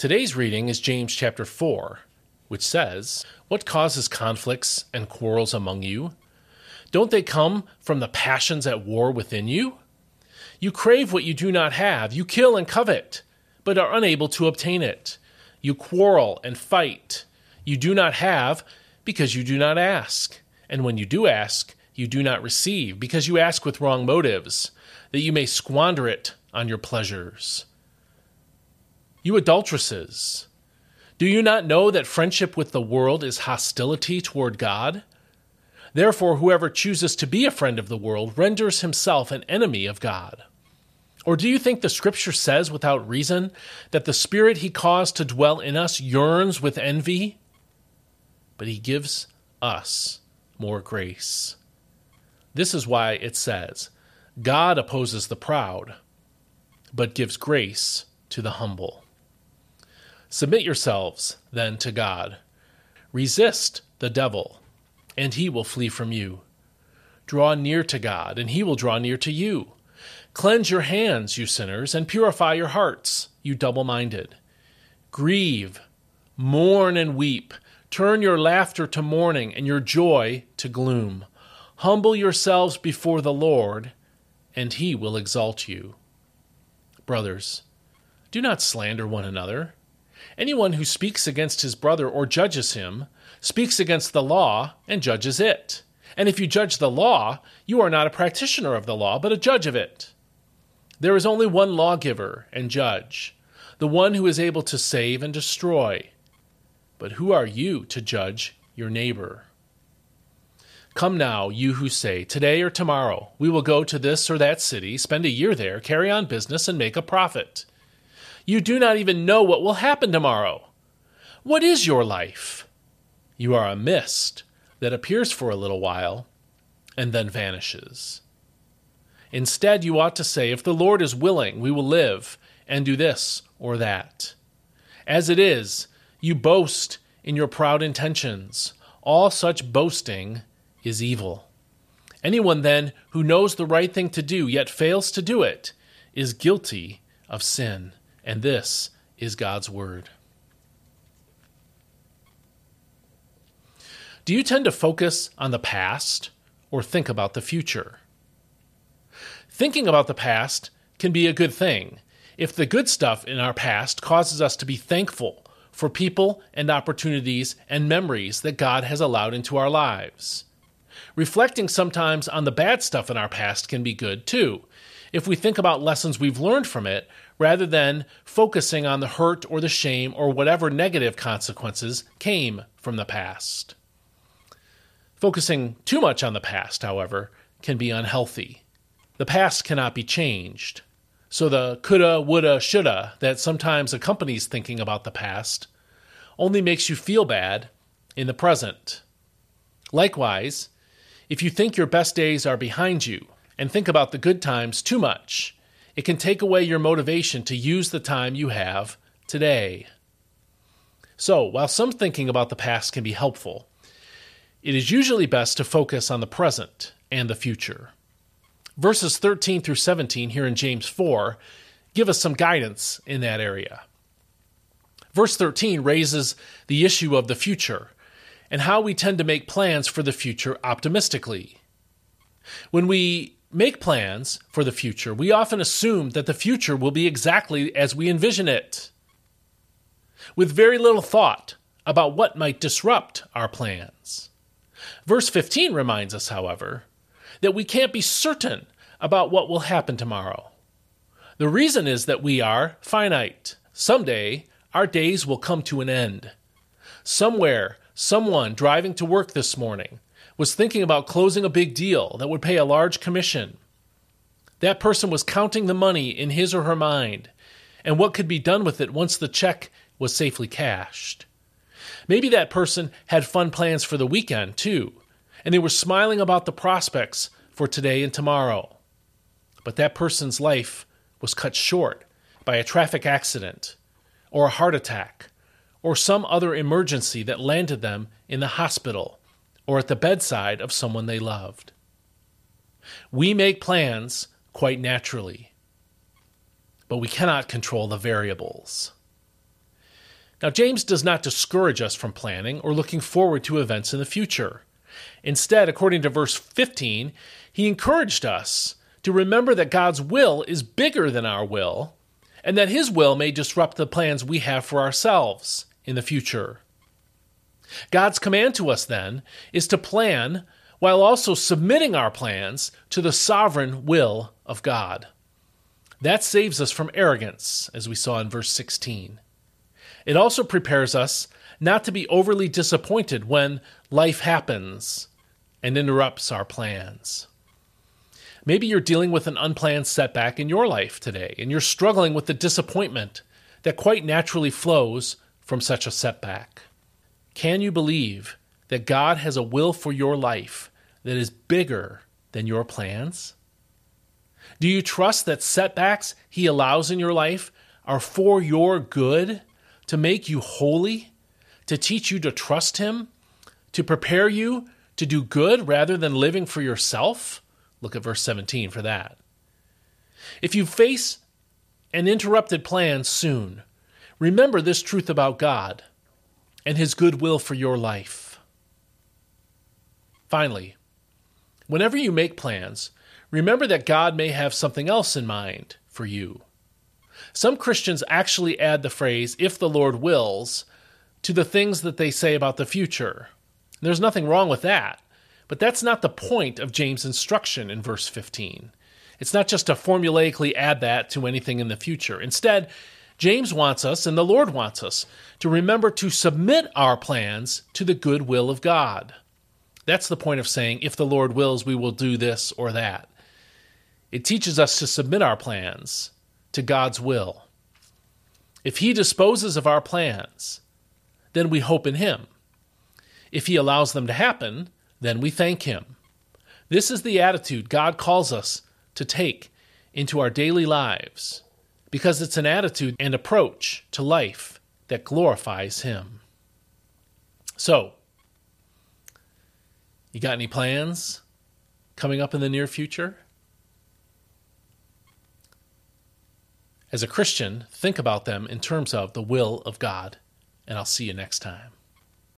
Today's reading is James chapter 4, which says, "What causes conflicts and quarrels among you? Don't they come from the passions at war within you? You crave what you do not have. You kill and covet, but are unable to obtain it. You quarrel and fight. You do not have because you do not ask. And when you do ask, you do not receive because you ask with wrong motives, that you may squander it on your pleasures. You adulteresses, do you not know that friendship with the world is hostility toward God? Therefore, whoever chooses to be a friend of the world renders himself an enemy of God. Or do you think the Scripture says without reason that the Spirit he caused to dwell in us yearns with envy? But he gives us more grace. This is why it says, 'God opposes the proud, but gives grace to the humble.' Submit yourselves, then, to God. Resist the devil, and he will flee from you. Draw near to God, and he will draw near to you. Cleanse your hands, you sinners, and purify your hearts, you double-minded. Grieve, mourn and weep. Turn your laughter to mourning and your joy to gloom. Humble yourselves before the Lord, and he will exalt you. Brothers, do not slander one another. Anyone who speaks against his brother or judges him speaks against the law and judges it. And if you judge the law, you are not a practitioner of the law, but a judge of it. There is only one lawgiver and judge, the one who is able to save and destroy. But who are you to judge your neighbor? Come now, you who say, 'Today or tomorrow, we will go to this or that city, spend a year there, carry on business, and make a profit.' You do not even know what will happen tomorrow. What is your life? You are a mist that appears for a little while and then vanishes. Instead, you ought to say, 'If the Lord is willing, we will live and do this or that.' As it is, you boast in your proud intentions. All such boasting is evil. Anyone, then, who knows the right thing to do yet fails to do it is guilty of sin. And this is God's word." Do you tend to focus on the past or think about the future? Thinking about the past can be a good thing if the good stuff in our past causes us to be thankful for people and opportunities and memories that God has allowed into our lives. Reflecting sometimes on the bad stuff in our past can be good too, if we think about lessons we've learned from it rather than focusing on the hurt or the shame or whatever negative consequences came from the past. Focusing too much on the past, however, can be unhealthy. The past cannot be changed, so the coulda, woulda, shoulda that sometimes accompanies thinking about the past only makes you feel bad in the present. Likewise, if you think your best days are behind you and think about the good times too much, it can take away your motivation to use the time you have today. So, while some thinking about the past can be helpful, it is usually best to focus on the present and the future. Verses 13 through 17 here in James 4 give us some guidance in that area. Verse 13 raises the issue of the future and how we tend to make plans for the future optimistically. When we make plans for the future, we often assume that the future will be exactly as we envision it, with very little thought about what might disrupt our plans. Verse 15 reminds us, however, that we can't be certain about what will happen tomorrow. The reason is that we are finite. Someday, our days will come to an end. Somewhere, someone driving to work this morning was thinking about closing a big deal that would pay a large commission. That person was counting the money in his or her mind and what could be done with it once the check was safely cashed. Maybe that person had fun plans for the weekend, too, and they were smiling about the prospects for today and tomorrow. But that person's life was cut short by a traffic accident, or a heart attack, or some other emergency that landed them in the hospital or at the bedside of someone they loved. We make plans quite naturally, but we cannot control the variables. Now, James does not discourage us from planning or looking forward to events in the future. Instead, according to verse 15, he encouraged us to remember that God's will is bigger than our will, and that his will may disrupt the plans we have for ourselves in the future. God's command to us, then, is to plan while also submitting our plans to the sovereign will of God. That saves us from arrogance, as we saw in verse 16. It also prepares us not to be overly disappointed when life happens and interrupts our plans. Maybe you're dealing with an unplanned setback in your life today, and you're struggling with the disappointment that quite naturally flows from such a setback. Can you believe that God has a will for your life that is bigger than your plans? Do you trust that setbacks he allows in your life are for your good, to make you holy, to teach you to trust him, to prepare you to do good rather than living for yourself? Look at verse 17 for that. If you face an interrupted plan soon, remember this truth about God and his good will for your life. Finally, whenever you make plans, remember that God may have something else in mind for you. Some Christians actually add the phrase, "if the Lord wills," to the things that they say about the future. There's nothing wrong with that, but that's not the point of James' instruction in verse 15. It's not just to formulaically add that to anything in the future. Instead, James wants us, and the Lord wants us, to remember to submit our plans to the good will of God. That's the point of saying, "if the Lord wills, we will do this or that." It teaches us to submit our plans to God's will. If he disposes of our plans, then we hope in him. If he allows them to happen, then we thank him. This is the attitude God calls us to take into our daily lives, because it's an attitude and approach to life that glorifies him. So, you got any plans coming up in the near future? As a Christian, think about them in terms of the will of God, and I'll see you next time.